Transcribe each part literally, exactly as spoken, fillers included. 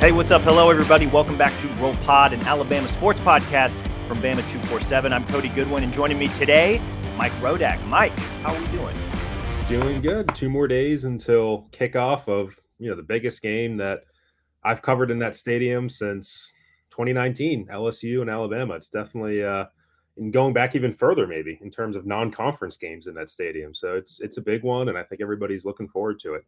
Hey, what's up? Hello, everybody. Welcome back to Roll Pod, an Alabama sports podcast from Bama two forty-seven. I'm Cody Goodwin, and joining me today, Mike Rodak. Mike, how are we doing? Doing good. Two more days until kickoff of, you know, the biggest game that I've covered in that stadium since twenty nineteen, L S U and Alabama. It's definitely uh, going back even further, maybe, in terms of non-conference games in that stadium. So it's it's a big one, and I think everybody's looking forward to it.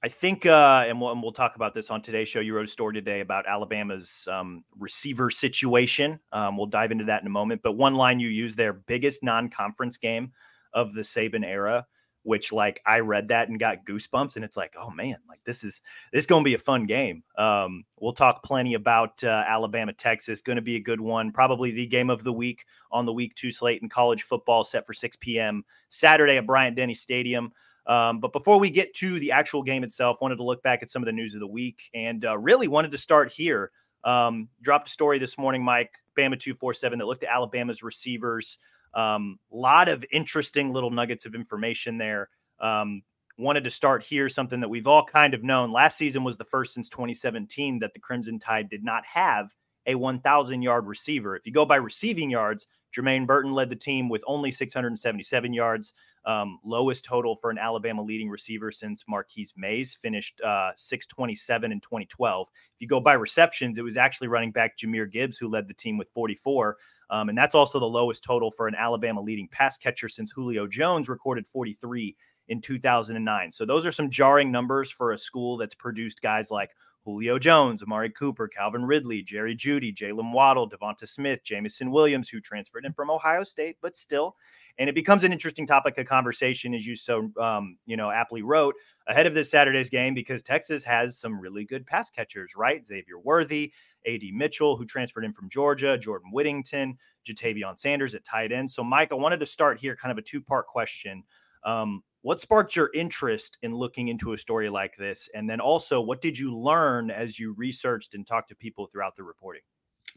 I think, uh, and, we'll, and we'll talk about this on today's show. You wrote a story today about Alabama's um, receiver situation. Um, we'll dive into that in a moment. But one line you used there, biggest non-conference game of the Saban era, which, like, I read that and got goosebumps. And it's like, oh, man, like this is this going to be a fun game. Um, we'll talk plenty about uh, Alabama, Texas. Going to be a good one. Probably the game of the week on the week two slate in college football, set for six p.m. Saturday at Bryant-Denny Stadium. Um, but before we get to the actual game itself, wanted to look back at some of the news of the week and uh, really wanted to start here. Um, dropped a story this morning, Mike, Bama two forty-seven, that looked at Alabama's receivers. A um, lot of interesting little nuggets of information there. Um, wanted to start here, something that we've all kind of known. Last season was the first since twenty seventeen that the Crimson Tide did not have a one thousand-yard receiver. If you go by receiving yards, Jermaine Burton led the team with only six hundred seventy-seven yards, um, lowest total for an Alabama leading receiver since Marquise Mays finished uh, six twenty-seven in twenty twelve. If you go by receptions, it was actually running back Jahmyr Gibbs who led the team with forty-four, um, and that's also the lowest total for an Alabama leading pass catcher since Julio Jones recorded forty-three in two thousand nine. So those are some jarring numbers for a school that's produced guys like Julio Jones, Amari Cooper, Calvin Ridley, Jerry Judy, Jalen Waddle, Devonta Smith, Jameson Williams, who transferred in from Ohio State, but still. And it becomes an interesting topic of conversation, as you so, um, you know, aptly wrote ahead of this Saturday's game, because Texas has some really good pass catchers, right? Xavier Worthy, A D Mitchell, who transferred in from Georgia, Jordan Whittington, Jatavion Sanders at tight end. So, Mike, I wanted to start here, kind of a two-part question. Um, What sparked your interest in looking into a story like this? And then also, what did you learn as you researched and talked to people throughout the reporting?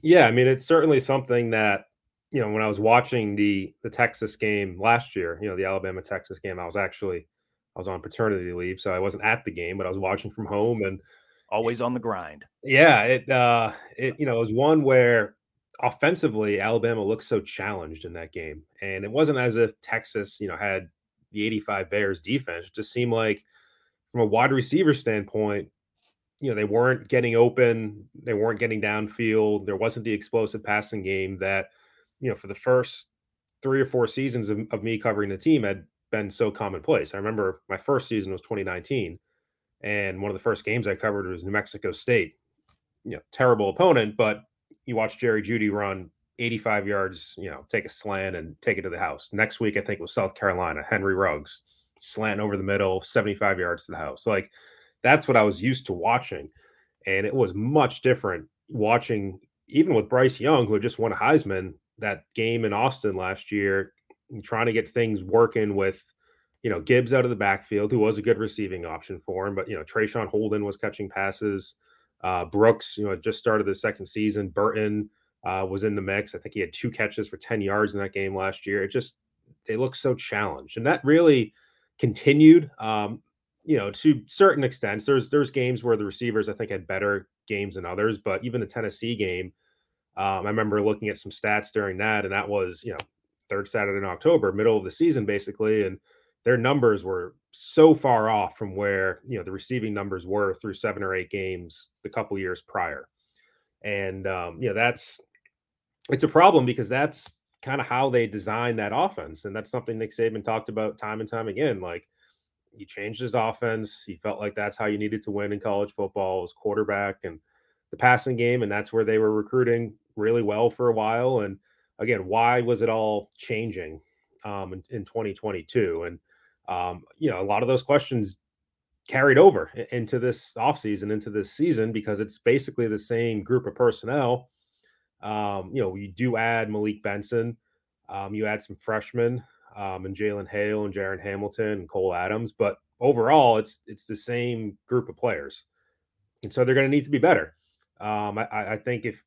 Yeah, I mean, it's certainly something that, you know, when I was watching the the Texas game last year, you know, the Alabama-Texas game, I was actually, I was on paternity leave, so I wasn't at the game, but I was watching from home. And always on the grind. Yeah, it, uh, it you know, it was one where offensively, Alabama looked so challenged in that game. And it wasn't as if Texas, you know, had the eighty-five Bears defense. It just seemed like from a wide receiver standpoint, you know, they weren't getting open. They weren't getting downfield. There wasn't the explosive passing game that, you know, for the first three or four seasons of, of me covering the team had been so commonplace. I remember my first season was twenty nineteen. And one of the first games I covered was New Mexico State, you know, terrible opponent, but you watch Jerry Judy run eighty-five yards, you know, take a slant and take it to the house. Next week, I think it was South Carolina, Henry Ruggs, slant over the middle, seventy-five yards to the house. Like, that's what I was used to watching. And it was much different watching, even with Bryce Young, who had just won a Heisman, that game in Austin last year, trying to get things working with, you know, Gibbs out of the backfield, who was a good receiving option for him. But, you know, Trayshawn Holden was catching passes. Uh, Brooks, you know, just started the second season. Burton, Uh, was in the mix. I think he had two catches for ten yards in that game last year. It just, they looked so challenged. And that really continued, um, you know, to certain extents. There's, there's games where the receivers, I think, had better games than others, but even the Tennessee game, um, I remember looking at some stats during that, and that was, you know, third Saturday in October, middle of the season, basically. And their numbers were so far off from where, you know, the receiving numbers were through seven or eight games the couple years prior. And, um, you know, that's, it's a problem because that's kind of how they design that offense. And that's something Nick Saban talked about time and time again. Like, he changed his offense. He felt like that's how you needed to win in college football, was quarterback and the passing game. And that's where they were recruiting really well for a while. And again, why was it all changing um, in, in twenty twenty-two? And, um, you know, a lot of those questions carried over into this offseason, into this season, because it's basically the same group of personnel. Um, you know, you do add Malik Benson. Um, you add some freshmen um, and Jalen Hale and Jaron Hamilton and Cole Adams. But overall, it's it's the same group of players. And so they're going to need to be better. Um, I, I think if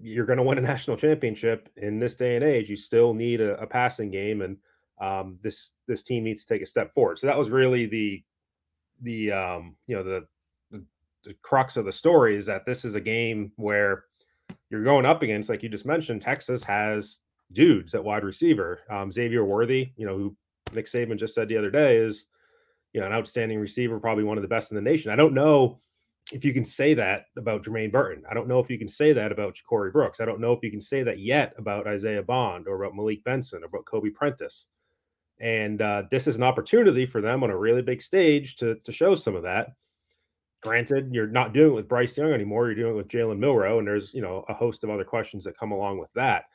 you're going to win a national championship in this day and age, you still need a, a passing game. And um, this this team needs to take a step forward. So that was really the the, um, you know, the, the crux of the story is that this is a game where you're going up against, like you just mentioned, Texas has dudes at wide receiver. Um, Xavier Worthy, you know, who Nick Saban just said the other day is, you know, an outstanding receiver, probably one of the best in the nation. I don't know if you can say that about Jermaine Burton. I don't know if you can say that about Ja'Cory Brooks. I don't know if you can say that yet about Isaiah Bond or about Malik Benson or about Kobe Prentice. And uh, this is an opportunity for them on a really big stage to, to show some of that. Granted, you're not doing it with Bryce Young anymore. You're doing it with Jalen Milroe, and there's, you know, a host of other questions that come along with that.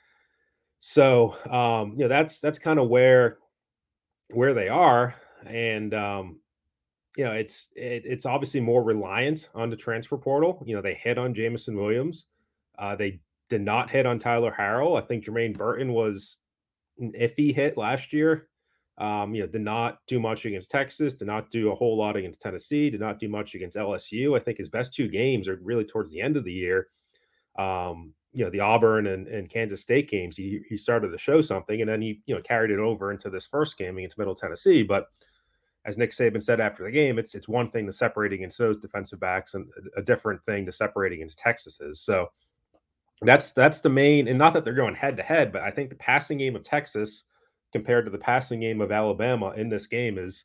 So, um, you know, that's that's kind of where where they are. And, um, you know, it's it, it's obviously more reliant on the transfer portal. You know, they hit on Jameson Williams. Uh, they did not hit on Tyler Harrell. I think Jermaine Burton was an iffy hit last year. Um, you know, did not do much against Texas, did not do a whole lot against Tennessee, did not do much against L S U. I think his best two games are really towards the end of the year. Um, you know, the Auburn and, and Kansas State games, he he started to show something, and then he, you know, carried it over into this first game against Middle Tennessee. But as Nick Saban said after the game, it's it's one thing to separate against those defensive backs and a different thing to separate against Texas's. So that's that's the main, and not that they're going head to head, but I think the passing game of Texas compared to the passing game of Alabama in this game is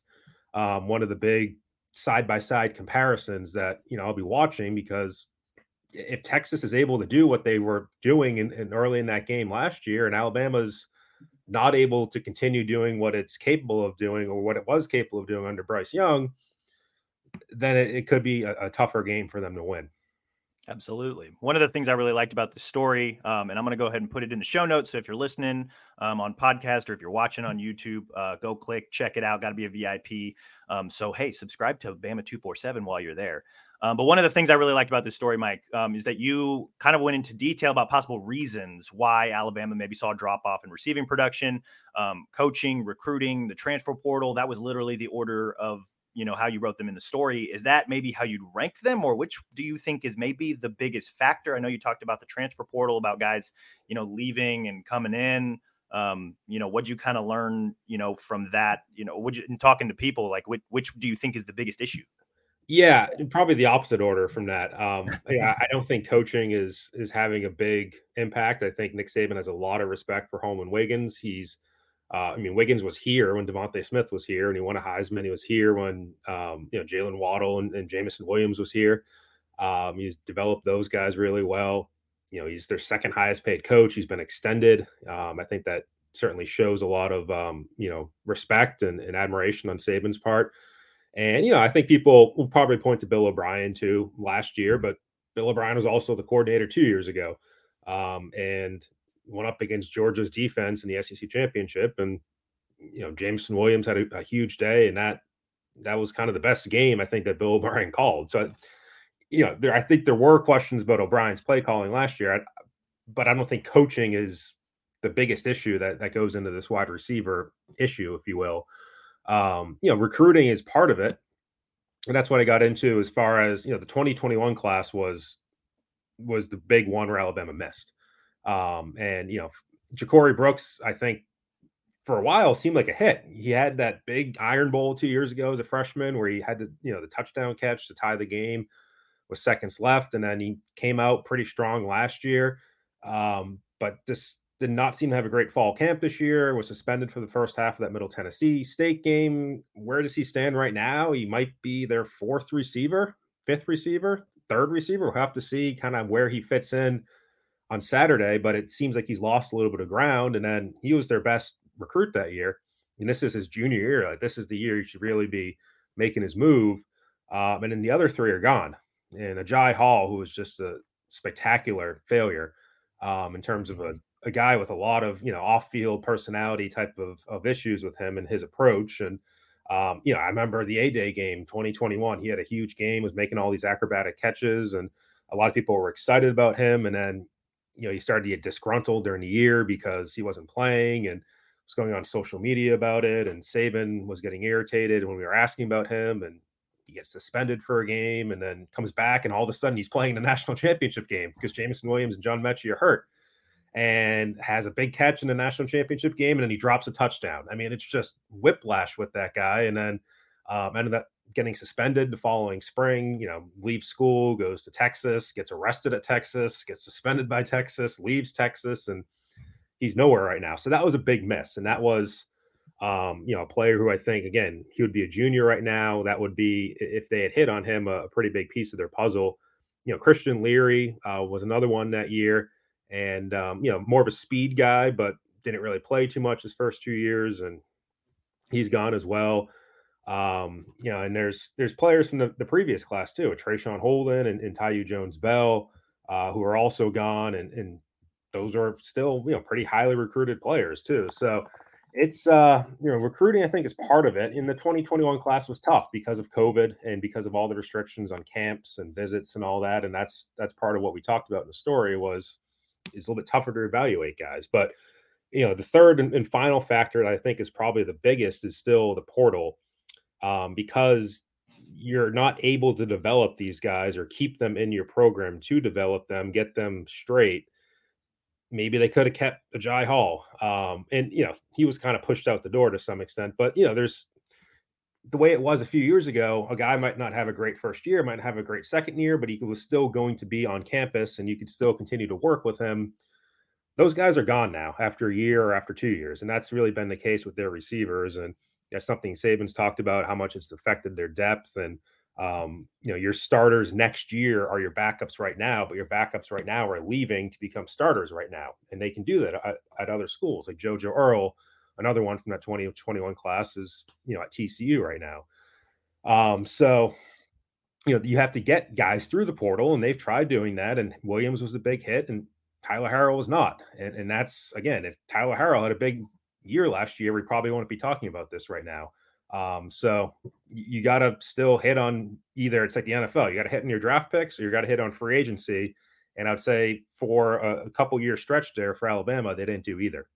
um, one of the big side-by-side comparisons that, you know, I'll be watching, because if Texas is able to do what they were doing in, in early in that game last year, and Alabama's not able to continue doing what it's capable of doing or what it was capable of doing under Bryce Young, then it, it could be a, a tougher game for them to win. Absolutely. One of the things I really liked about the story, um, and I'm going to go ahead and put it in the show notes. So if you're listening um, on podcast, or if you're watching on YouTube, uh, go click, check it out. Got to be a V I P. Um, so, hey, subscribe to Bama two forty-seven while you're there. Um, but one of the things I really liked about this story, Mike, um, is that you kind of went into detail about possible reasons why Alabama maybe saw a drop off in receiving production, um, coaching, recruiting, the transfer portal. That was literally the order of, you know, how you wrote them in the story. Is that maybe how you'd rank them, or which do you think is maybe the biggest factor? I know you talked about the transfer portal, about guys, you know, leaving and coming in. Um, you know, what'd you kind of learn, you know, from that, you know, would you, in talking to people, like which, which do you think is the biggest issue? Yeah, probably the opposite order from that. Um, yeah, I don't think coaching is, is having a big impact. I think Nick Saban has a lot of respect for Holman Wiggins. He's, Uh, I mean, Wiggins was here when Devontae Smith was here, and he won a Heisman. He was here when, um, you know, Jalen Waddle and, and Jameson Williams was here. Um, he's developed those guys really well. You know, he's their second highest paid coach. He's been extended. Um, I think that certainly shows a lot of, um, you know, respect and, and admiration on Saban's part. And, you know, I think people will probably point to Bill O'Brien too last year, but Bill O'Brien was also the coordinator two years ago. Um, and, went up against Georgia's defense in the S E C championship. And, you know, Jameson Williams had a, a huge day, and that, that was kind of the best game I think that Bill O'Brien called. So, you know, there, I think there were questions about O'Brien's play calling last year, but I don't think coaching is the biggest issue that, that goes into this wide receiver issue, if you will. Um, you know, recruiting is part of it. And that's what I got into as far as, you know, the twenty twenty-one class was, was the big one where Alabama missed. Um, and, you know, Ja'Cory Brooks, I think for a while seemed like a hit. He had that big Iron Bowl two years ago as a freshman where he had to, you know, the touchdown catch to tie the game with seconds left. And then he came out pretty strong last year. Um, but just did not seem to have a great fall camp this year, was suspended for the first half of that Middle Tennessee State game. Where does he stand right now? He might be their fourth receiver, fifth receiver, third receiver. We'll have to see kind of where he fits in on Saturday, but it seems like he's lost a little bit of ground. And then he was their best recruit that year. And this is his junior year. Like, this is the year he should really be making his move. Um, and then the other three are gone. And Agiye Hall, who was just a spectacular failure um, in terms of a, a guy with a lot of, you know, off-field personality type of, of issues with him and his approach. And, um, you know, I remember the A-Day game, twenty twenty-one, he had a huge game, was making all these acrobatic catches. And a lot of people were excited about him. And then, you know, he started to get disgruntled during the year because he wasn't playing and was going on social media about it. And Saban was getting irritated when we were asking about him, and he gets suspended for a game and then comes back. And all of a sudden he's playing the national championship game because Jameson Williams and John Mechie are hurt, and has a big catch in the national championship game. And then he drops a touchdown. I mean, it's just whiplash with that guy. And then um, ended up getting suspended the following spring, you know, leaves school, goes to Texas, gets arrested at Texas, gets suspended by Texas, leaves Texas, and he's nowhere right now. So that was a big miss. And that was, um, you know, a player who I think, again, he would be a junior right now. That would be, if they had hit on him, a pretty big piece of their puzzle. You know, Christian Leary uh, was another one that year, and, um, you know, more of a speed guy, but didn't really play too much his first two years. And he's gone as well. Um, you know, and there's, there's players from the, the previous class too, Trayshawn Holden and, and Taiyu Jones-Bell, uh, who are also gone. And, and those are still, you know, pretty highly recruited players too. So it's, uh, you know, recruiting, I think, is part of it. And the twenty twenty-one class was tough because of COVID and because of all the restrictions on camps and visits and all that. And that's, that's part of what we talked about in the story, was it's a little bit tougher to evaluate guys. But, you know, the third and, and final factor that I think is probably the biggest is still the portal. Um, because you're not able to develop these guys or keep them in your program to develop them, get them straight. Maybe they could have kept Agiye Hall. Um, and, you know, he was kind of pushed out the door to some extent. But, you know, there's the way it was a few years ago, a guy might not have a great first year, might have a great second year, but he was still going to be on campus and you could still continue to work with him. Those guys are gone now after a year or after two years. And that's really been the case with their receivers. And that's something Saban's talked about, how much it's affected their depth. And, um, you know, your starters next year are your backups right now, but your backups right now are leaving to become starters right now. And they can do that at, at other schools, like JoJo Earl, another one from that twenty twenty-one class, is, you know, at T C U right now. Um, so, you know, you have to get guys through the portal, and they've tried doing that. And Williams was a big hit, and Tyler Harrell was not. And, and that's, again, if Tyler Harrell had a big year last year, we probably won't be talking about this right now. Um, so you got to still hit on either, it's like the N F L, you got to hit on your draft picks, or you got to hit on free agency. And I'd say for a, a couple year stretch there for Alabama, they didn't do either.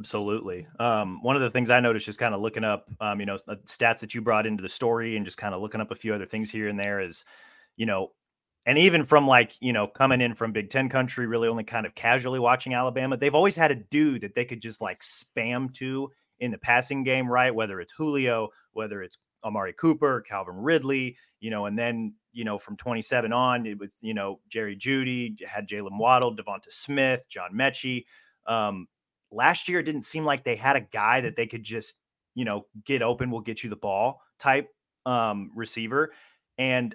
Absolutely. Um, one of the things I noticed just kind of looking up, um, you know, stats that you brought into the story, and just kind of looking up a few other things here and there is, you know, and even from, like, you know, coming in from Big Ten country, really only kind of casually watching Alabama, they've always had a dude that they could just, like, spam to in the passing game, right? Whether it's Julio, whether it's Amari Cooper, Calvin Ridley, you know, and then, you know, from twenty-seven on, it was, you know, Jerry Judy, had Jalen Waddle, Devonta Smith, John Mechie. Um, last year, it didn't seem like they had a guy that they could just, you know, get open, we'll get you the ball type um, receiver. And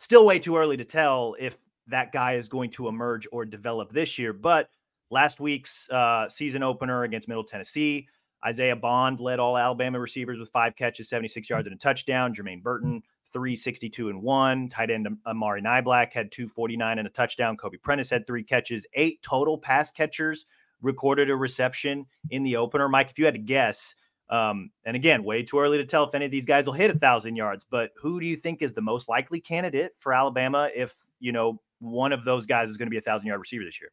still way too early to tell if that guy is going to emerge or develop this year. But last week's uh, season opener against Middle Tennessee, Isaiah Bond led all Alabama receivers with five catches, seventy-six yards and a touchdown. Jermaine Burton, three sixty-two and one. Tight end Amari Niblack had two forty-nine and a touchdown. Kobe Prentice had three catches. Eight total pass catchers recorded a reception in the opener. Mike, if you had to guess, Um, and again, way too early to tell if any of these guys will hit a thousand yards, but who do you think is the most likely candidate for Alabama if, you know, one of those guys is going to be a thousand yard receiver this year?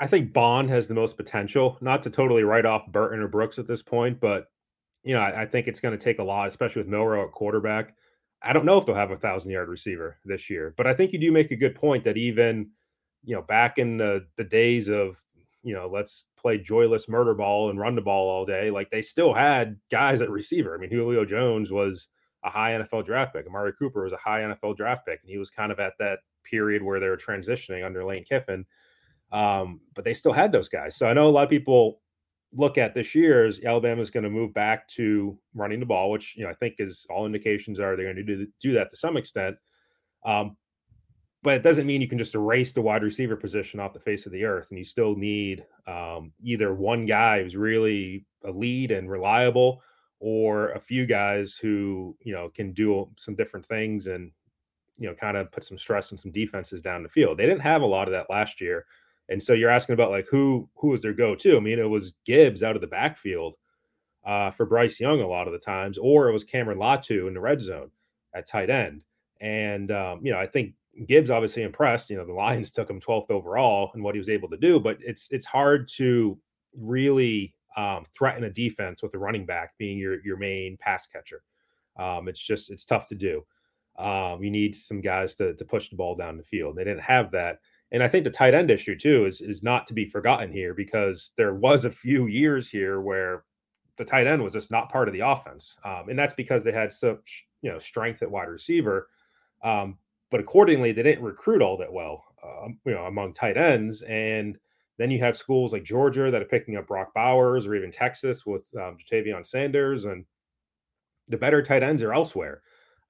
I think Bond has the most potential, not to totally write off Burton or Brooks at this point, but, you know, I, I think it's going to take a lot, especially with Milroe at quarterback. I don't know if they'll have a thousand yard receiver this year, but I think you do make a good point that even, you know, back in the, the days of, you know, let's play joyless murder ball and run the ball all day, like, they still had guys at receiver. I mean, Julio Jones was a high N F L draft pick. Amari Cooper was a high N F L draft pick. And he was kind of at that period where they were transitioning under Lane Kiffin. Um, but they still had those guys. So I know a lot of people look at this year's Alabama is going to move back to running the ball, which, you know, I think is all indications are they're going to do, do that to some extent. Um, But it doesn't mean you can just erase the wide receiver position off the face of the earth. And you still need um, either one guy who's really a lead and reliable, or a few guys who, you know, can do some different things and, you know, kind of put some stress and some defenses down the field. They didn't have a lot of that last year. And so you're asking about, like, who, who was their go-to? I mean, it was Gibbs out of the backfield uh, for Bryce Young a lot of the times, or it was Cameron Latu in the red zone at tight end. And, um, you know, I think Gibbs obviously impressed. You know, the Lions took him twelfth overall and what he was able to do, but it's it's hard to really um, threaten a defense with a running back being your your main pass catcher. Um, it's just it's tough to do. Um, you need some guys to to push the ball down the field. They didn't have that, and I think the tight end issue too is is not to be forgotten here, because there was a few years here where the tight end was just not part of the offense, um, and that's because they had such you know, strength at wide receiver. Um, but accordingly, they didn't recruit all that well, uh, you know, among tight ends. And then you have schools like Georgia that are picking up Brock Bowers, or even Texas with um, Jatavion Sanders, and the better tight ends are elsewhere.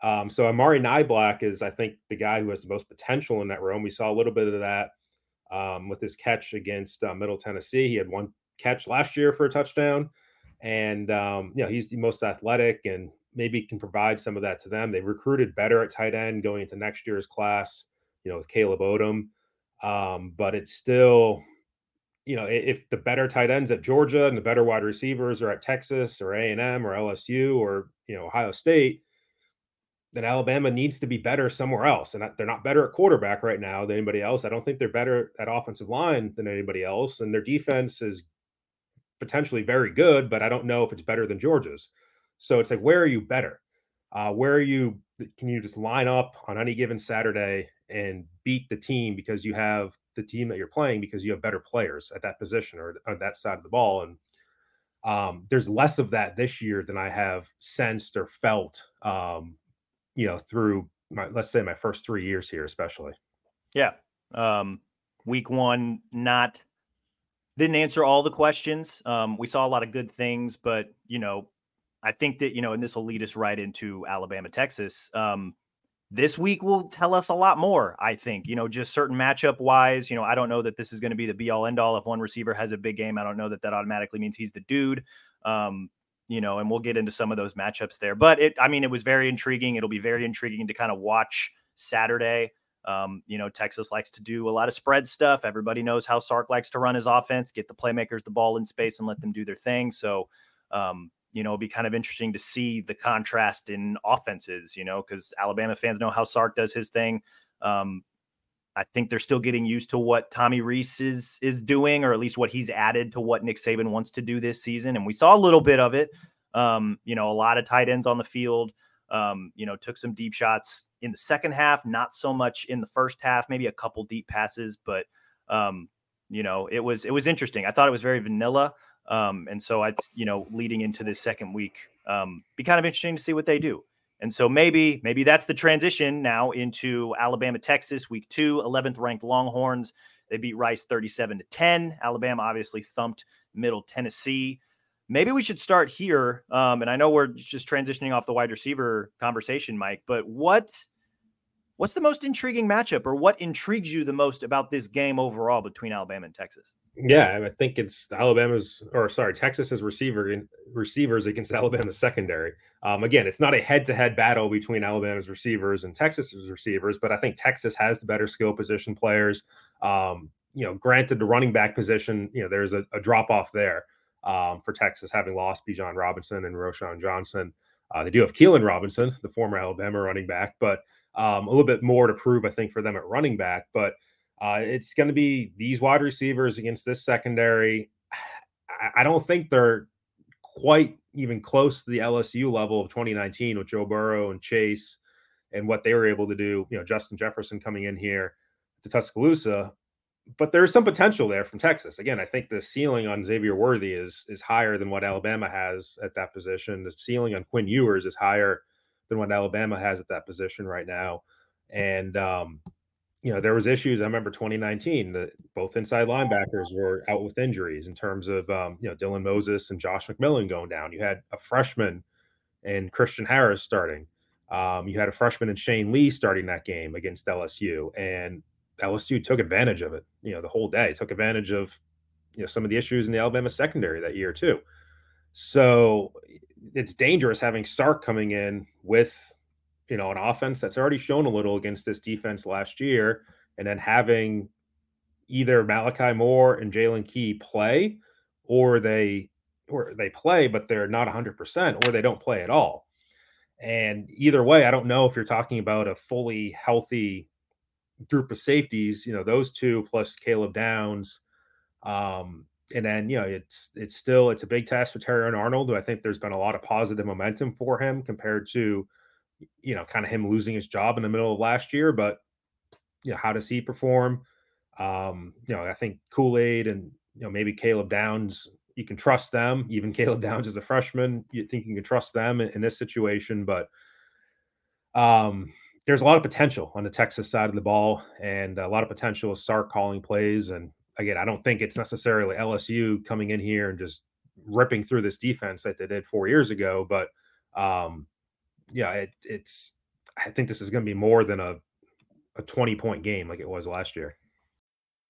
Um, so Amari Niblack is, I think, the guy who has the most potential in that room. We saw a little bit of that um, with his catch against uh, Middle Tennessee. He had one catch last year for a touchdown, and um, you know, he's the most athletic and maybe can provide some of that to them. They recruited better at tight end going into next year's class, you know, with Caleb Odom. Um, but it's still, you know, if the better tight ends at Georgia and the better wide receivers are at Texas or A and M or L S U or, you know, Ohio State, then Alabama needs to be better somewhere else. And they're not better at quarterback right now than anybody else. I don't think they're better at offensive line than anybody else. And their defense is potentially very good, but I don't know if it's better than Georgia's. So it's like, where are you better? Uh, where are you? Can you just line up on any given Saturday and beat the team because you have the team that you're playing because you have better players at that position or on that side of the ball? And um, there's less of that this year than I have sensed or felt, um, you know, through my, let's say my first three years here, especially. Yeah. Um, week one, not didn't answer all the questions. Um, we saw a lot of good things, but you know, I think that, you know, and this will lead us right into Alabama, Texas. Um, this week will tell us a lot more, I think, you know, just certain matchup wise. You know, I don't know that this is going to be the be all end all. If one receiver has a big game, I don't know that that automatically means he's the dude, um, you know, and we'll get into some of those matchups there. But it, I mean, it was very intriguing. It'll be very intriguing to kind of watch Saturday. Um, you know, Texas likes to do a lot of spread stuff. Everybody knows how Sark likes to run his offense, get the playmakers the ball in space and let them do their thing. So, um, you know, it'll be kind of interesting to see the contrast in offenses, you know, because Alabama fans know how Sark does his thing. Um, I think they're still getting used to what Tommy Reese is, is doing, or at least what he's added to what Nick Saban wants to do this season. And we saw a little bit of it, um, you know, a lot of tight ends on the field, um, you know, took some deep shots in the second half, not so much in the first half, maybe a couple deep passes, but um, you know, it was, it was interesting. I thought it was very vanilla. Um, and so it's, you know, leading into this second week, um, be kind of interesting to see what they do. And so maybe, maybe that's the transition now into Alabama, Texas, week two, eleventh ranked Longhorns. They beat Rice thirty-seven to ten. Alabama obviously thumped Middle Tennessee. Maybe we should start here. Um, and I know we're just transitioning off the wide receiver conversation, Mike, but what, what's the most intriguing matchup, or what intrigues you the most about this game overall between Alabama and Texas? Yeah, I think it's Alabama's, or sorry, Texas's receiver receivers against Alabama's secondary. Um, again, it's not a head-to-head battle between Alabama's receivers and Texas's receivers, but I think Texas has the better skill position players. Um, you know, granted, the running back position, you know, there's a, a drop-off there um, for Texas, having lost Bijan Robinson and Roshan Johnson. Uh, they do have Keelan Robinson, the former Alabama running back, but um, a little bit more to prove, I think, for them at running back, but. Uh, it's going to be these wide receivers against this secondary. I, I don't think they're quite even close to the L S U level of twenty nineteen with Joe Burrow and Chase and what they were able to do, you know, Justin Jefferson coming in here to Tuscaloosa, but there's some potential there from Texas. Again, I think the ceiling on Xavier Worthy is, is higher than what Alabama has at that position. The ceiling on Quinn Ewers is higher than what Alabama has at that position right now. And, um, you know, there was issues. I remember twenty nineteen, the, both inside linebackers were out with injuries in terms of, um, you know, Dylan Moses and Josh McMillan going down. You had a freshman and Christian Harris starting. Um, you had a freshman and Shane Lee starting that game against L S U, and L S U took advantage of it, you know, the whole day, took advantage of, you know, some of the issues in the Alabama secondary that year too. So it's dangerous having Sark coming in with, you know, an offense that's already shown a little against this defense last year, and then having either Malachi Moore and Jalen Key play, or they or they play, but they're not one hundred percent, or they don't play at all. And either way, I don't know if you're talking about a fully healthy group of safeties, you know, those two plus Caleb Downs. Um, and then, you know, it's it's still it's a big task for Terrion Arnold, who I think there's been a lot of positive momentum for him compared to, you know, kind of him losing his job in the middle of last year, but, you know, how does he perform? Um, you know, I think Kool-Aid and, you know, maybe Caleb Downs, you can trust them. Even Caleb Downs as a freshman, you think you can trust them in, in this situation, but Um, there's a lot of potential on the Texas side of the ball and a lot of potential is start calling plays. And again, I don't think it's necessarily L S U coming in here and just ripping through this defense that they did four years ago. But um, yeah, it, it's, I think this is going to be more than a, a twenty point game like it was last year.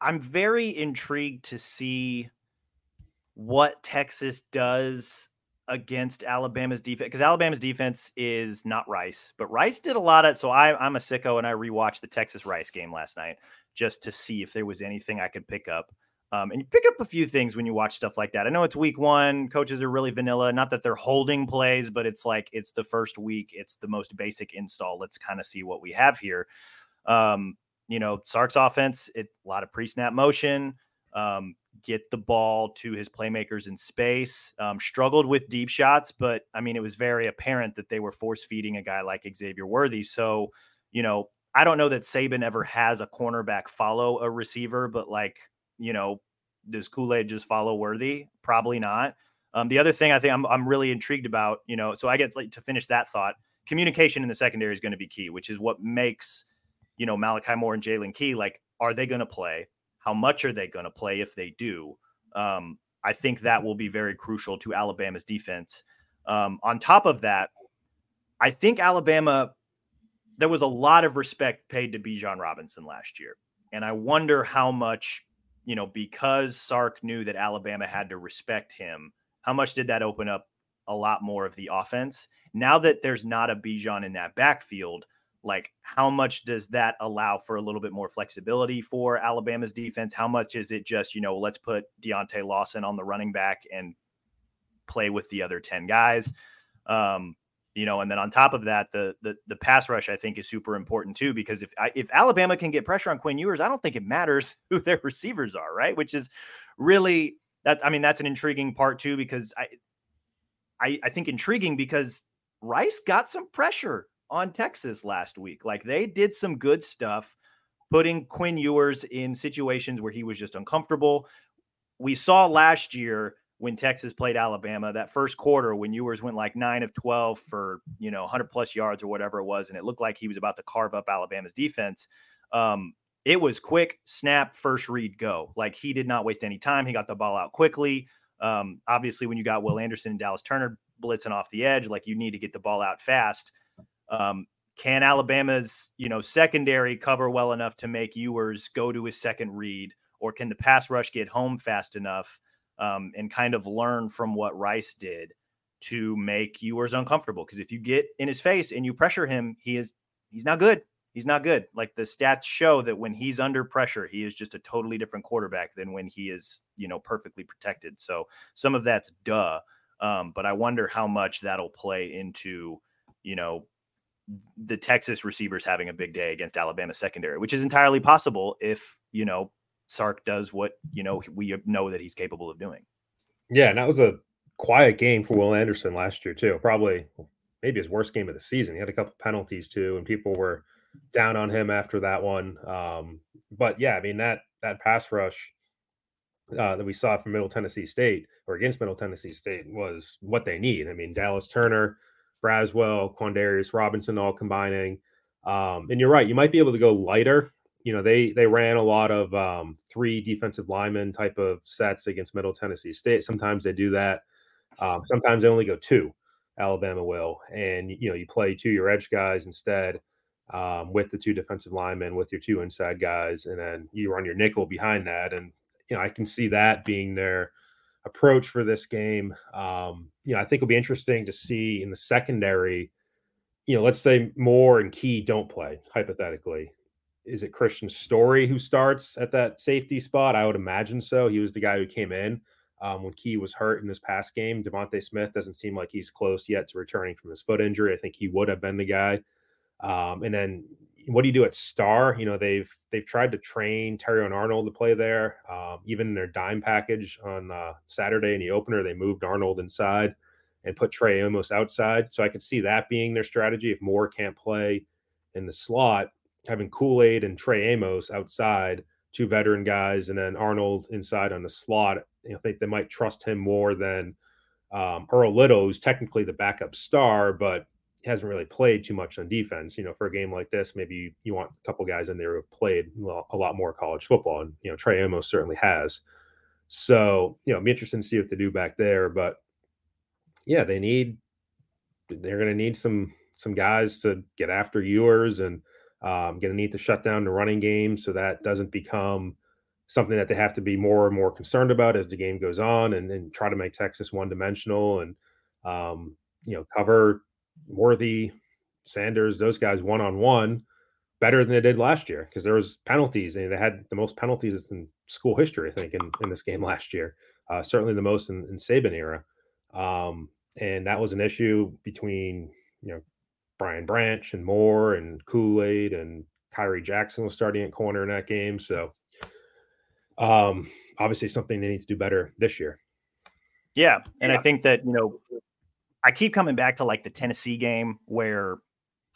I'm very intrigued to see what Texas does against Alabama's defense, because Alabama's defense is not Rice, but Rice did a lot of, so I, I'm a sicko and I rewatched the Texas Rice game last night just to see if there was anything I could pick up. Um, and you pick up a few things when you watch stuff like that. I know it's week one. Coaches are really vanilla. Not that they're holding plays, but it's like, it's the first week. It's the most basic install. Let's kind of see what we have here. Um, You know, Sark's offense, it, a lot of pre-snap motion, um, get the ball to his playmakers in space, um, struggled with deep shots. But, I mean, it was very apparent that they were force-feeding a guy like Xavier Worthy. So, you know, I don't know that Saban ever has a cornerback follow a receiver, but, like, you know, does Kool-Aid just follow Worthy? Probably not. Um, the other thing I think I'm, I'm really intrigued about, you know, so I get like, to finish that thought, communication in the secondary is going to be key, which is what makes – you know, Malachi Moore and Jalen Key, like, are they going to play? How much are they going to play if they do? Um, I think that will be very crucial to Alabama's defense. Um, on top of that, I think Alabama, there was a lot of respect paid to Bijan Robinson last year. And I wonder how much, you know, because Sark knew that Alabama had to respect him, how much did that open up a lot more of the offense? Now that there's not a Bijan in that backfield, like, how much does that allow for a little bit more flexibility for Alabama's defense? How much is it just, you know, let's put Deontay Lawson on the running back and play with the other ten guys? Um, you know, and then on top of that, the, the, the pass rush, I think, is super important too, because if I, if Alabama can get pressure on Quinn Ewers, I don't think it matters who their receivers are. Right. Which is really that. I mean, that's an intriguing part too, because I, I, I think intriguing because Rice got some pressure on Texas last week. Like, they did some good stuff, putting Quinn Ewers in situations where he was just uncomfortable. We saw last year when Texas played Alabama, that first quarter when Ewers went like nine of twelve for, you know, one hundred plus yards or whatever it was. And it looked like he was about to carve up Alabama's defense. Um, it was quick snap, first read, go. Like, he did not waste any time. He got the ball out quickly. Um, obviously when you got Will Anderson and Dallas Turner blitzing off the edge, like, you need to get the ball out fast. Um, can Alabama's, you know, secondary cover well enough to make Ewers go to his second read, or can the pass rush get home fast enough, um, and kind of learn from what Rice did to make Ewers uncomfortable? Because if you get in his face and you pressure him, he is, he's not good. He's not good. Like, the stats show that when he's under pressure, he is just a totally different quarterback than when he is, you know, perfectly protected. So some of that's duh. Um, but I wonder how much that'll play into, you know, the Texas receivers having a big day against Alabama secondary, which is entirely possible if, you know, Sark does what, you know, we know that he's capable of doing. Yeah. And that was a quiet game for Will Anderson last year too. Probably maybe his worst game of the season. He had a couple penalties too, and people were down on him after that one. Um, but yeah, I mean, that, that pass rush uh, that we saw from Middle Tennessee State, or against Middle Tennessee State, was what they need. I mean, Dallas Turner, Braswell, Quandarius Robinson, all combining. Um, and you're right, you might be able to go lighter. You know, they they ran a lot of um, three defensive linemen type of sets against Middle Tennessee State. Sometimes they do that. Um, sometimes they only go two, Alabama will. And, you know, you play two of your edge guys instead um, with the two defensive linemen, with your two inside guys, and then you run your nickel behind that. And, you know, I can see that being their approach for this game. Um, you know, I think it'll be interesting to see in the secondary, you know, let's say Moore and Key don't play, hypothetically. Is it Christian Story who starts at that safety spot? I would imagine so. He was the guy who came in um, when Key was hurt in this past game. Devontae Smith doesn't seem like he's close yet to returning from his foot injury. I think he would have been the guy. Um, and then what do you do at Star? You know, they've they've tried to train Terry and Arnold to play there. Um, even in their dime package on uh, Saturday in the opener, they moved Arnold inside and put Trey Amos outside. So I could see that being their strategy. If Moore can't play in the slot, having Kool-Aid and Trey Amos outside, two veteran guys, and then Arnold inside on the slot. You know, I think they might trust him more than um, Earl Little, who's technically the backup star, but hasn't really played too much on defense. You know, for a game like this, maybe you, you want a couple guys in there who have played a lot more college football. And, you know, Trey Amos certainly has. So, you know, it'd be interesting to see what they do back there. But, yeah, they need – they're going to need some some guys to get after Ewers, and um, going to need to shut down the running game so that doesn't become something that they have to be more and more concerned about as the game goes on, and then try to make Texas one-dimensional and, um, you know, cover Worthy, Sanders, those guys one-on-one better than they did last year, because there was penalties, and they had the most penalties in school history, I think, in, in this game last year, uh, certainly the most in, in Saban era. Um, and that was an issue between, you know, Brian Branch and Moore and Kool-Aid, and Kyrie Jackson was starting at corner in that game. So um, obviously something they need to do better this year. Yeah. And yeah. I think that, you know, I keep coming back to like the Tennessee game where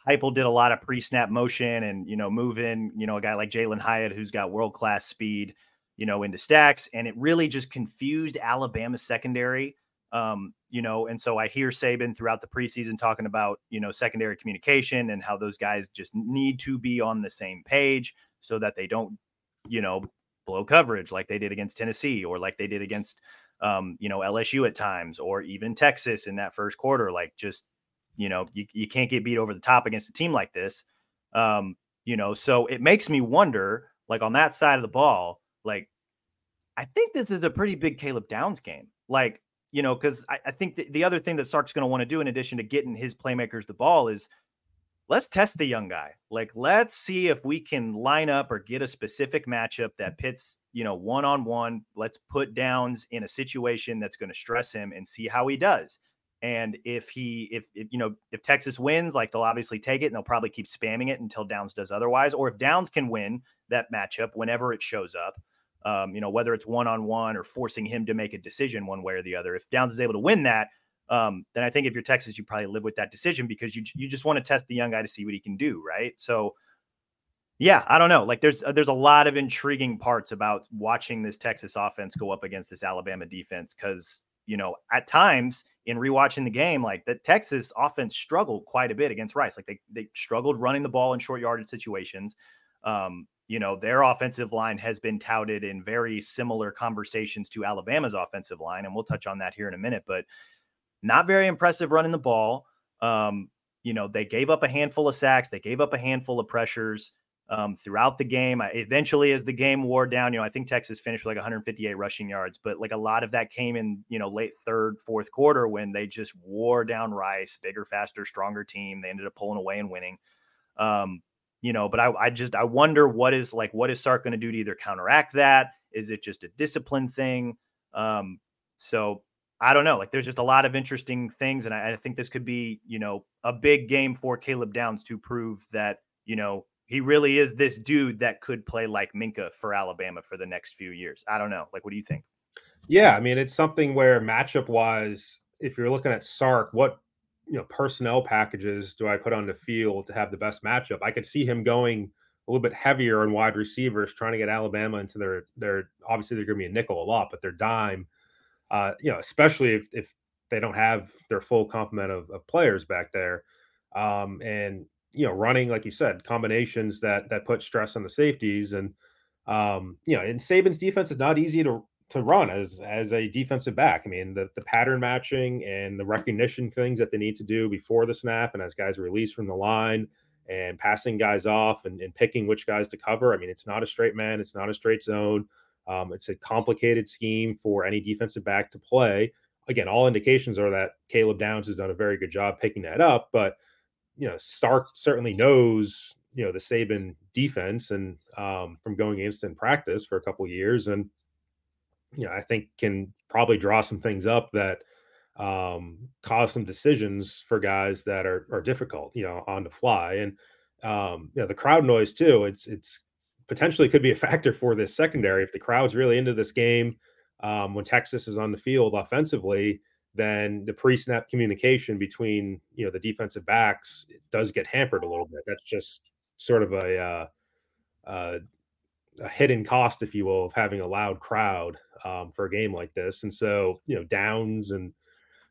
Heupel did a lot of pre-snap motion and, you know, move in, you know, a guy like Jalen Hyatt, who's got world-class speed, you know, into stacks. And it really just confused Alabama's secondary. Um, you know, and so I hear Saban throughout the preseason talking about, you know, secondary communication and how those guys just need to be on the same page so that they don't, you know, blow coverage like they did against Tennessee, or like they did against, um, you know, L S U at times, or even Texas in that first quarter. Like, just, you know, you, you can't get beat over the top against a team like this. Um, you know, so it makes me wonder, like, on that side of the ball, like, I think this is a pretty big Caleb Downs game. Like, you know, because I, I think the, the other thing that Sark's going to want to do, in addition to getting his playmakers the ball, is let's test the young guy. Like, let's see if we can line up or get a specific matchup that pits, you know, one-on-one. Let's put Downs in a situation that's going to stress him and see how he does. And if he, if, if, you know, if Texas wins, like, they'll obviously take it, and they'll probably keep spamming it until Downs does otherwise. Or if Downs can win that matchup whenever it shows up, Um, you know, whether it's one-on-one or forcing him to make a decision one way or the other, if Downs is able to win that, um, then I think if you're Texas, you probably live with that decision, because you you just want to test the young guy to see what he can do. Right. So, yeah, I don't know. Like, there's, there's a lot of intriguing parts about watching this Texas offense go up against this Alabama defense. 'Cause, you know, at times in rewatching the game, like, the Texas offense struggled quite a bit against Rice. Like, they, they struggled running the ball in short yardage situations. Um, You know, their offensive line has been touted in very similar conversations to Alabama's offensive line, and we'll touch on that here in a minute, but not very impressive running the ball. Um, you know, they gave up a handful of sacks. They gave up a handful of pressures um, throughout the game. I, eventually, as the game wore down, you know, I think Texas finished with like one hundred fifty-eight rushing yards, but like a lot of that came in, you know, late third, fourth quarter, when they just wore down Rice. Bigger, faster, stronger team. They ended up pulling away and winning. Um, You know, but I, I just, I wonder what is like, what is Sark going to do to either counteract that? Is it just a discipline thing? Um, so I don't know. Like, there's just a lot of interesting things. And I, I think this could be, you know, a big game for Caleb Downs to prove that, you know, he really is this dude that could play like Minka for Alabama for the next few years. I don't know. Like, what do you think? Yeah. I mean, it's something where matchup wise, if you're looking at Sark, what, you know, personnel packages do I put on the field to have the best matchup? I could see him going a little bit heavier on wide receivers, trying to get Alabama into their, their, obviously they're going to be a nickel a lot, but their dime, uh, you know, especially if, if they don't have their full complement of, of players back there. Um, and, you know, running, like you said, combinations that, that put stress on the safeties. And, um, you know, and Saban's defense is not easy to, to run as, as a defensive back. I mean, the, the pattern matching and the recognition things that they need to do before the snap, and as guys release from the line, and passing guys off, and, and picking which guys to cover. I mean, it's not a straight man. It's not a straight zone. Um, it's a complicated scheme for any defensive back to play. Again, all indications are that Caleb Downs has done a very good job picking that up, but, you know, Stark certainly knows, you know, the Saban defense, and um, from going against in practice for a couple of years. And, you know, I think can probably draw some things up that um, cause some decisions for guys that are, are difficult, you know, on the fly. And um, you know, the crowd noise too. It's it's potentially could be a factor for this secondary. If the crowd's really into this game um, when Texas is on the field offensively, then the pre-snap communication between, you know, the defensive backs does get hampered a little bit. That's just sort of a uh, uh, a hidden cost, if you will, of having a loud crowd um, for a game like this. And so, you know, Downs and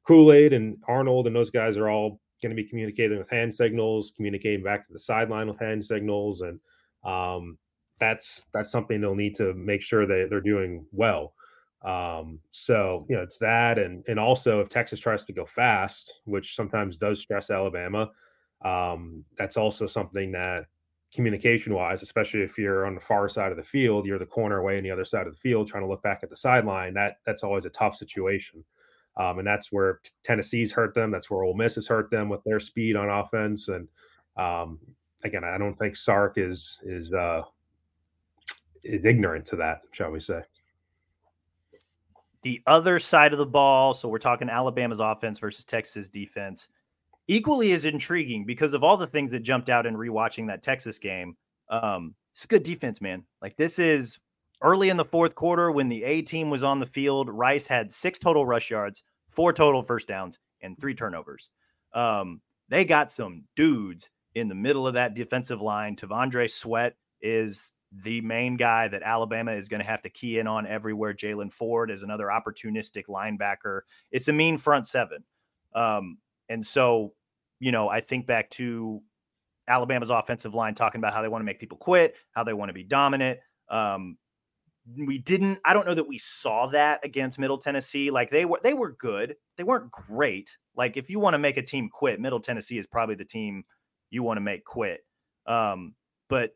Kool-Aid and Arnold and those guys are all going to be communicating with hand signals, communicating back to the sideline with hand signals. And um, that's, that's something they'll need to make sure that they're doing well. Um, so, you know, it's that. And, and also if Texas tries to go fast, which sometimes does stress Alabama, um, that's also something that communication wise, especially if you're on the far side of the field, you're the corner away on the other side of the field, trying to look back at the sideline, that that's always a tough situation. Um, and that's where Tennessee's hurt them. That's where Ole Miss has hurt them with their speed on offense. And um, again, I don't think Sark is, is, uh, is ignorant to that, shall we say. The other side of the ball. So we're talking Alabama's offense versus Texas defense, equally as intriguing because of all the things that jumped out in rewatching that Texas game. Um, it's a good defense, man. Like, this is early in the fourth quarter when the A team was on the field. Rice had six total rush yards, four total first downs, and three turnovers. Um, they got some dudes in the middle of that defensive line. Tavondre Sweat is the main guy that Alabama is going to have to key in on everywhere. Jalen Ford is another opportunistic linebacker. It's a mean front seven. Um, and so, you know, I think back to Alabama's offensive line talking about how they want to make people quit, how they want to be dominant. Um, we didn't, I don't know that we saw that against Middle Tennessee. Like, they were, they were good. They weren't great. Like, if you want to make a team quit, Middle Tennessee is probably the team you want to make quit. Um, but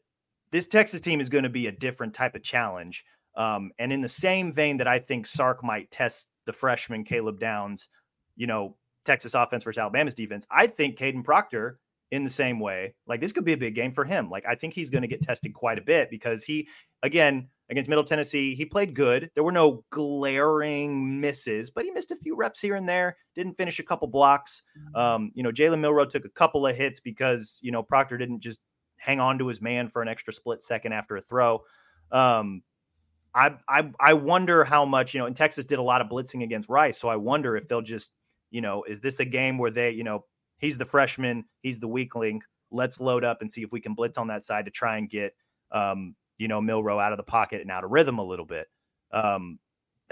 this Texas team is going to be a different type of challenge. Um, and in the same vein that I think Sark might test the freshman Caleb Downs, you know, Texas offense versus Alabama's defense, I think Caden Proctor in the same way, like, this could be a big game for him. Like, I think he's going to get tested quite a bit because he, again, against Middle Tennessee, he played good. There were no glaring misses, but he missed a few reps here and there. Didn't finish a couple blocks. Um, you know, Jalen Milroe took a couple of hits because, you know, Proctor didn't just hang on to his man for an extra split second after a throw. Um, I, I, I wonder how much, you know, and Texas did a lot of blitzing against Rice. So I wonder if they'll just, you know, is this a game where they, you know, he's the freshman, he's the weak link. Let's load up and see if we can blitz on that side to try and get, um, you know, Milroe out of the pocket and out of rhythm a little bit. Um,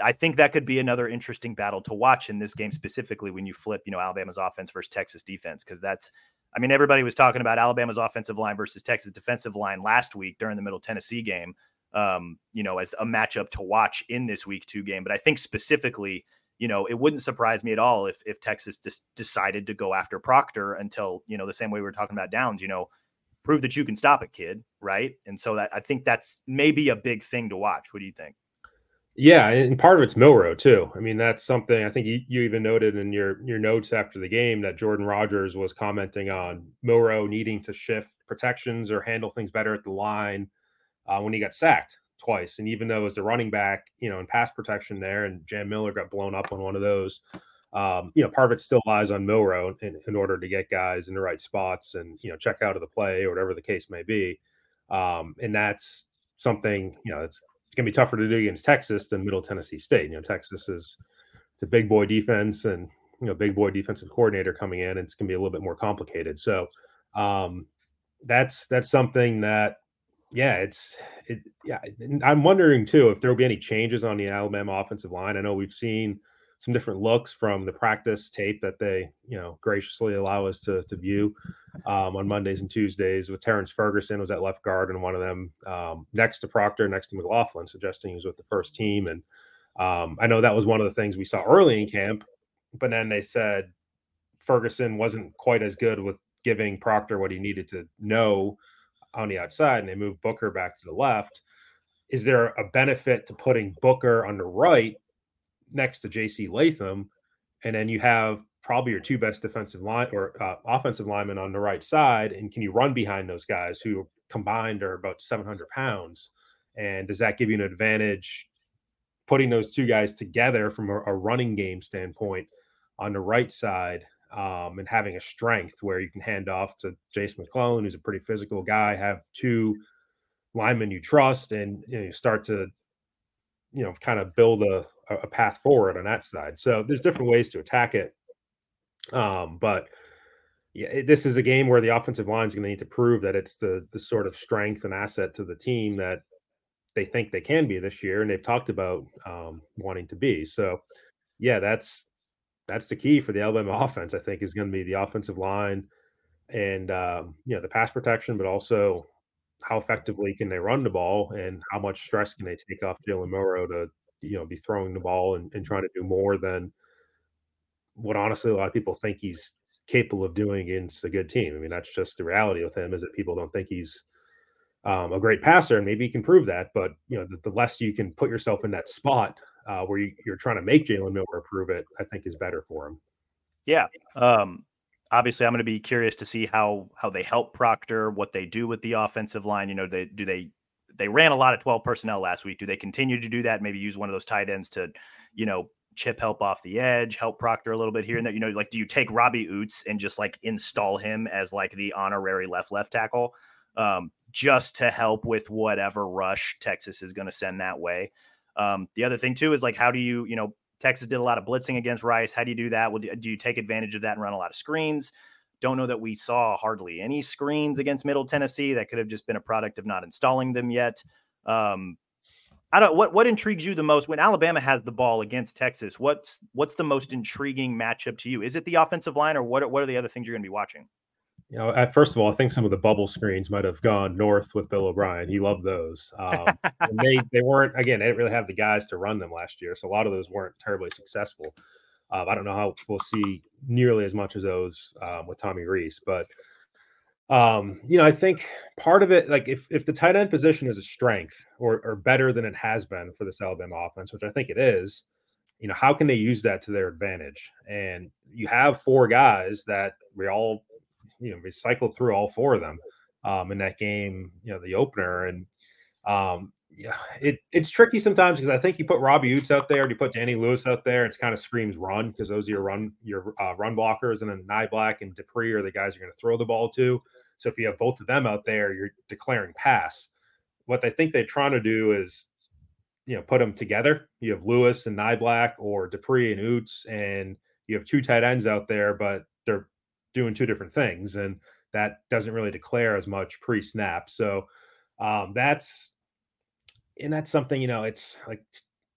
I think that could be another interesting battle to watch in this game, specifically when you flip, you know, Alabama's offense versus Texas defense. Cause that's, I mean, everybody was talking about Alabama's offensive line versus Texas defensive line last week during the Middle Tennessee game, um, you know, as a matchup to watch in this week two game. But I think specifically, you know, it wouldn't surprise me at all if if Texas just decided to go after Proctor until, you know, the same way we were talking about Downs, you know, prove that you can stop it, kid. Right. And so that, I think that's maybe a big thing to watch. What do you think? Yeah. And part of it's Milroe too. I mean, that's something I think you, you even noted in your, your notes after the game that Jordan Rogers was commenting on Milroe needing to shift protections or handle things better at the line uh, when he got sacked twice. And even though it was the running back, you know, in pass protection there and Jan Miller got blown up on one of those, um, you know, part of it still lies on Milroe in, in order to get guys in the right spots and, you know, check out of the play or whatever the case may be. Um, and that's something, you know, it's, it's going to be tougher to do against Texas than Middle Tennessee State. You know, Texas is it's a big boy defense and, you know, big boy defensive coordinator coming in, and it's going to be a little bit more complicated. So um, that's, that's something that, yeah, it's, it, yeah. I'm wondering too, if there'll be any changes on the Alabama offensive line. I know we've seen some different looks from the practice tape that they, you know, graciously allow us to, to view um, on Mondays and Tuesdays with Terrence Ferguson was at left guard and one of them um, next to Proctor, next to McLaughlin, suggesting he was with the first team. And um, I know that was one of the things we saw early in camp, but then they said Ferguson wasn't quite as good with giving Proctor what he needed to know on the outside. And they moved Booker back to the left. Is there a benefit to putting Booker on the right next to J C Latham, and then you have probably your two best defensive line or uh, offensive linemen on the right side, and can you run behind those guys who combined are about seven hundred pounds? And does that give you an advantage putting those two guys together from a, a running game standpoint on the right side um, and having a strength where you can hand off to Jason McClellan, who's a pretty physical guy, have two linemen you trust, and you know, you start to, you know, kind of build a, a path forward on that side. So there's different ways to attack it. Um, but yeah, this is a game where the offensive line is going to need to prove that it's the the sort of strength and asset to the team that they think they can be this year, and they've talked about um, wanting to be. So, yeah, that's that's the key for the Alabama offense, I think, is going to be the offensive line and, um, you know, the pass protection, but also how effectively can they run the ball and how much stress can they take off Jalen Milroe to, you know, be throwing the ball and, and trying to do more than what, honestly, a lot of people think he's capable of doing against a good team. I mean, that's just the reality with him, is that people don't think he's um, a great passer, and maybe he can prove that. But, you know, the, the less you can put yourself in that spot uh, where you, you're trying to make Jalen Milroe prove it, I think is better for him. Yeah. Um, obviously, I'm going to be curious to see how, how they help Proctor, what they do with the offensive line. You know, they do they, They ran a lot of twelve personnel last week. Do they continue to do that? Maybe use one of those tight ends to, you know, chip help off the edge, help Proctor a little bit here and there. You know, like, do you take Robbie Oots and just like install him as like the honorary left left tackle um, just to help with whatever rush Texas is going to send that way? Um, the other thing too is like, how do you, you know, Texas did a lot of blitzing against Rice. How do you do that? Well, do, do you take advantage of that and run a lot of screens? Don't know that we saw hardly any screens against Middle Tennessee. That could have just been a product of not installing them yet. Um, I don't. What what intrigues you the most when Alabama has the ball against Texas? What's what's the most intriguing matchup to you? Is it the offensive line, or what? What are the other things you're going to be watching? You know, at, first of all, I think some of the bubble screens might have gone north with Bill O'Brien. He loved those. Um, and they they weren't again. They didn't really have the guys to run them last year, so a lot of those weren't terribly successful. Um, I don't know how we'll see nearly as much as those um, with Tommy Reese, but um, you know, I think part of it, like if, if the tight end position is a strength or, or better than it has been for this Alabama offense, which I think it is, you know, how can they use that to their advantage? And you have four guys that we all, you know, we cycled through all four of them um, in that game, you know, the opener. And um, yeah, it, it's tricky sometimes because I think you put Robbie Oots out there and you put Danny Lewis out there, it's kind of screams run because those are your run your uh, run blockers, and then Niblack and Dupree are the guys you're going to throw the ball to. So if you have both of them out there, you're declaring pass. What they think they're trying to do is, you know, put them together. You have Lewis and Niblack or Dupree and Oots, and you have two tight ends out there, but they're doing two different things, and that doesn't really declare as much pre-snap. So um, that's And that's something, you know, it's like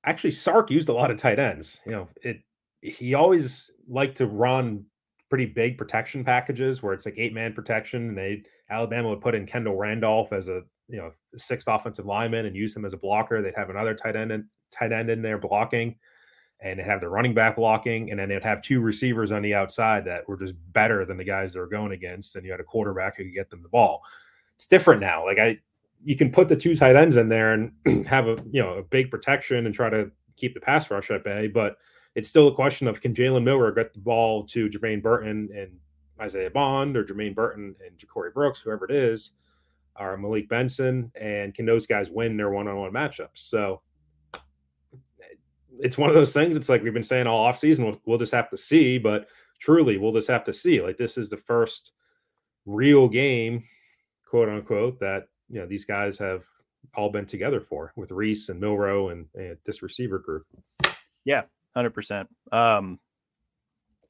actually Sark used a lot of tight ends. You know, it he always liked to run pretty big protection packages where it's like eight man protection. And they Alabama would put in Kendall Randolph as a, you know, sixth offensive lineman and use him as a blocker. They'd have another tight end in, tight end in there blocking, and they'd have the running back blocking. And then they'd have two receivers on the outside that were just better than the guys they were going against. And you had a quarterback who could get them the ball. It's different now. Like I, You can put the two tight ends in there and have a, you know, a big protection and try to keep the pass rush at bay, but it's still a question of can Jalen Milroe get the ball to Jermaine Burton and Isaiah Bond, or Jermaine Burton and Ja'Cory Brooks, whoever it is, or Malik Benson, and can those guys win their one-on-one matchups? So it's one of those things. It's like we've been saying all offseason, we'll, we'll just have to see, but truly we'll just have to see. Like this is the first real game, quote unquote, that, you know, these guys have all been together for with Reese and Milroe and, and this receiver group. Yeah, one hundred percent. Um,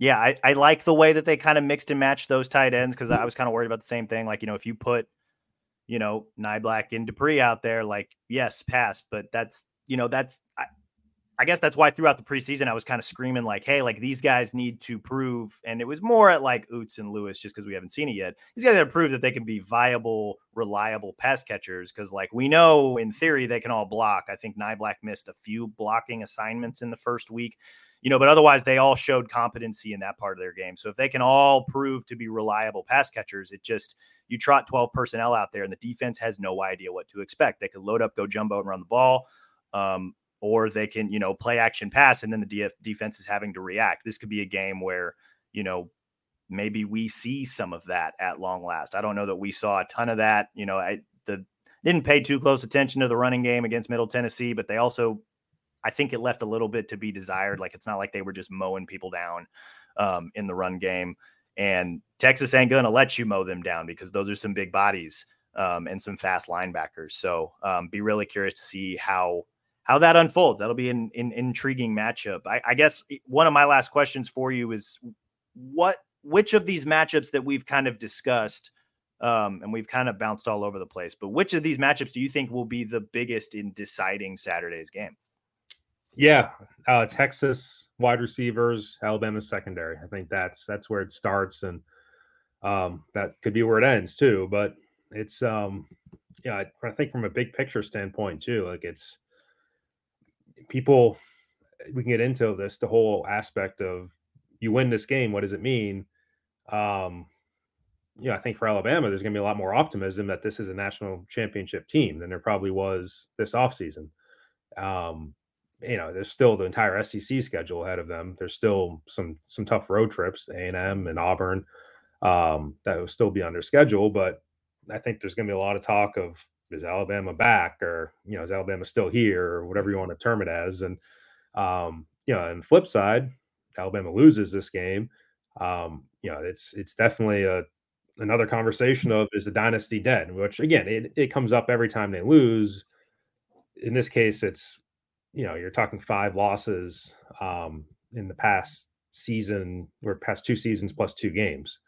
yeah, I, I like the way that they kind of mixed and matched those tight ends because I was kind of worried about the same thing. Like, you know, if you put, you know, Niblack and Dupree out there, like, yes, pass. But that's, you know, that's I, I guess that's why throughout the preseason I was kind of screaming like, hey, like these guys need to prove. And it was more at like Oots and Lewis, just because we haven't seen it yet. These guys have to prove that they can be viable, reliable pass catchers. Cause like we know in theory, they can all block. I think Niblack missed a few blocking assignments in the first week, you know, but otherwise they all showed competency in that part of their game. So if they can all prove to be reliable pass catchers, it just, you trot twelve personnel out there and the defense has no idea what to expect. They could load up, go jumbo and run the ball. Um, Or they can, you know, play action pass, and then the D F defense is having to react. This could be a game where, you know, maybe we see some of that at long last. I don't know that we saw a ton of that. You know, I the, didn't pay too close attention to the running game against Middle Tennessee, but they also, I think it left a little bit to be desired. Like, it's not like they were just mowing people down. um, in the run game. And Texas ain't going to let you mow them down because those are some big bodies um, and some fast linebackers. So um, be really curious to see how how that unfolds. That'll be an, an intriguing matchup. I, I guess one of my last questions for you is what which of these matchups that we've kind of discussed um, and we've kind of bounced all over the place, but which of these matchups do you think will be the biggest in deciding Saturday's game? Yeah, uh, Texas wide receivers, Alabama secondary. I think that's that's where it starts, and um, that could be where it ends too. But it's um, yeah, I, I think from a big picture standpoint too, like it's people. We can get into this the whole aspect of you win this game. What does it mean? Um, you know, I think for Alabama, there's going to be a lot more optimism that this is a national championship team than there probably was this offseason. Um, You know, there's still the entire S E C schedule ahead of them. There's still some some tough road trips, A and M and Auburn, um, that will still be under schedule. But I think there's going to be a lot of talk of, is Alabama back, or, you know, is Alabama still here, or whatever you want to term it as. And, um, you know, and flip side, Alabama loses this game. Um, you know, it's it's definitely a another conversation of, is the dynasty dead, which, again, it, it comes up every time they lose. In this case, it's, you know, you're talking five losses um, in the past season or past two seasons plus two games.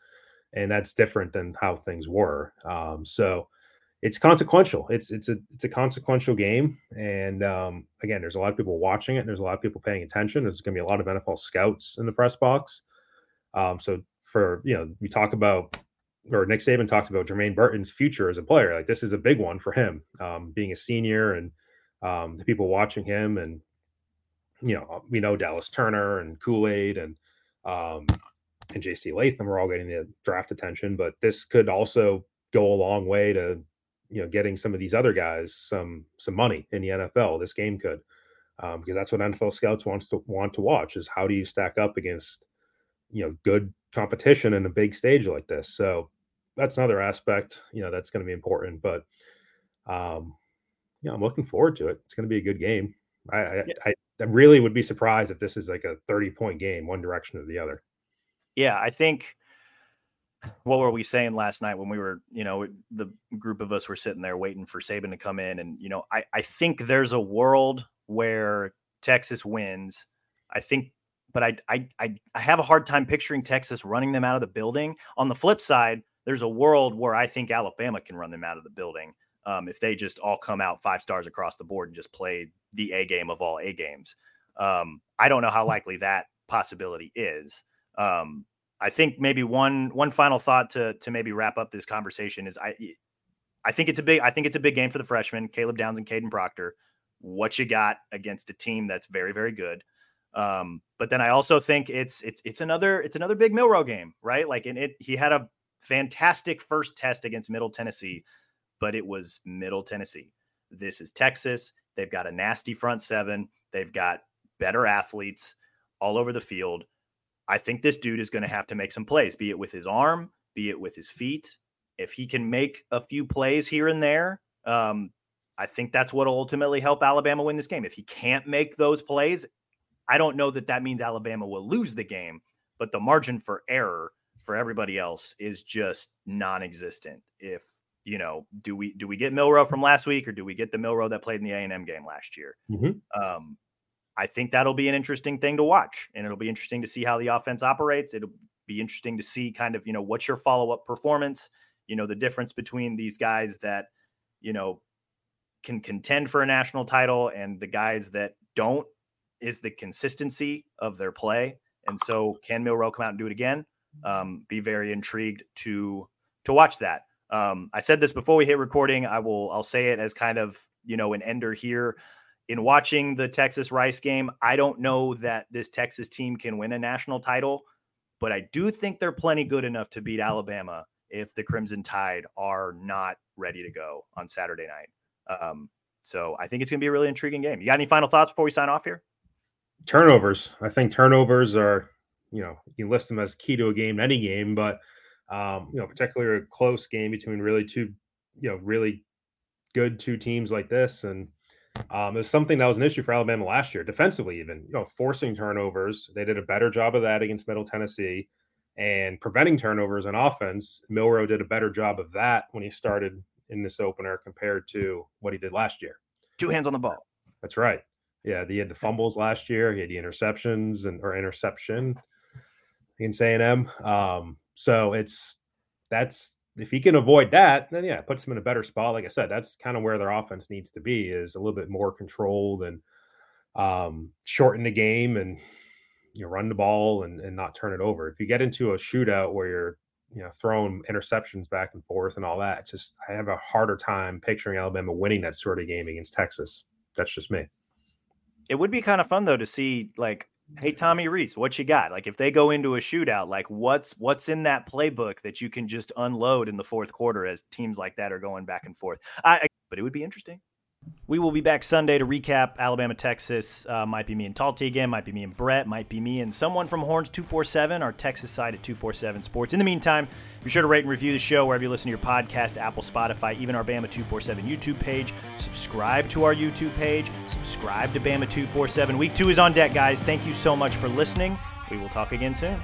And that's different than how things were. Um, so it's consequential. It's, it's a, it's a consequential game. And um, again, there's a lot of people watching it. And there's a lot of people paying attention. There's going to be a lot of N F L scouts in the press box. Um, so for, you know, we talk about, or Nick Saban talked about Jermaine Burton's future as a player. Like, this is a big one for him, um, being a senior, and, Um, the people watching him, and, you know, we know Dallas Turner and Kool-Aid and um, and J C Latham are all getting the draft attention, but this could also go a long way to, you know, getting some of these other guys some some money in the N F L. This game could, um, because that's what N F L scouts wants to want to watch, is how do you stack up against, you know, good competition in a big stage like this. So that's another aspect, you know, that's going to be important. But um yeah, I'm looking forward to it. It's going to be a good game. I, I, I, I really would be surprised if this is like a thirty-point game, one direction or the other. Yeah, I think, what were we saying last night when we were, you know, the group of us were sitting there waiting for Saban to come in? And, you know, I, I think there's a world where Texas wins. I think, but I, I, I, I have a hard time picturing Texas running them out of the building. On the flip side, there's a world where I think Alabama can run them out of the building. Um, if they just all come out five stars across the board and just play the A game of all A games. Um, I don't know how likely that possibility is. Um, I think maybe one, one final thought to, to maybe wrap up this conversation is I, I think it's a big, I think it's a big game for the freshmen, Caleb Downs and Caden Proctor, what you got against a team that's very, very good. Um, but then I also think it's, it's, it's another, it's another big Milroe game, right? Like, and it, he had a fantastic first test against Middle Tennessee, but it was Middle Tennessee. This is Texas. They've got a nasty front seven. They've got better athletes all over the field. I think this dude is going to have to make some plays, be it with his arm, be it with his feet. If he can make a few plays here and there, um, I think that's what will ultimately help Alabama win this game. If he can't make those plays, I don't know that that means Alabama will lose the game, but the margin for error for everybody else is just non-existent. If, you know, do we do we get Milroe from last week, or do we get the Milroe that played in the A and M game last year? Mm-hmm. Um, I think that'll be an interesting thing to watch, and it'll be interesting to see how the offense operates. It'll be interesting to see kind of, you know, what's your follow-up performance, you know, the difference between these guys that, you know, can contend for a national title and the guys that don't, is the consistency of their play. And so can Milroe come out and do it again? Um, be very intrigued to to watch that. Um, I said this before we hit recording. I will, I'll say it as kind of, you know, an ender here. In watching the Texas Rice game, I don't know that this Texas team can win a national title, but I do think they're plenty good enough to beat Alabama if the Crimson Tide are not ready to go on Saturday night. Um, so I think it's going to be a really intriguing game. You got any final thoughts before we sign off here? Turnovers. I think turnovers are, you know, you list them as key to a game, any game, but Um, you know, particularly a close game between really two, you know, really good two teams like this. And Um, it was something that was an issue for Alabama last year, defensively even, you know, forcing turnovers. They did a better job of that against Middle Tennessee and preventing turnovers on offense. Milroe did a better job of that when he started in this opener compared to what he did last year. Two hands on the ball. That's right. Yeah, he had the fumbles last year. He had the interceptions and or interception against A and M. Um, so it's that's if he can avoid that, then yeah, it puts him in a better spot. Like I said, that's kind of where their offense needs to be, is a little bit more controlled and um, shorten the game and you know, run the ball and, and not turn it over. If you get into a shootout where you're you know throwing interceptions back and forth and all that, it's just I have a harder time picturing Alabama winning that sort of game against Texas. That's just me. It would be kind of fun, though, to see, like, hey, Tommy Reese, what you got? Like, if they go into a shootout, like, what's what's in that playbook that you can just unload in the fourth quarter as teams like that are going back and forth? I, I But it would be interesting. We will be back Sunday to recap Alabama-Texas. Uh, might be me and Talty again. Might be me and Brett. Might be me and someone from Horns two forty-seven, our Texas side at two forty-seven Sports. In the meantime, be sure to rate and review the show wherever you listen to your podcast, Apple, Spotify, even our Bama two forty-seven YouTube page. Subscribe to our YouTube page. Subscribe to Bama two forty-seven. Week two is on deck, guys. Thank you so much for listening. We will talk again soon.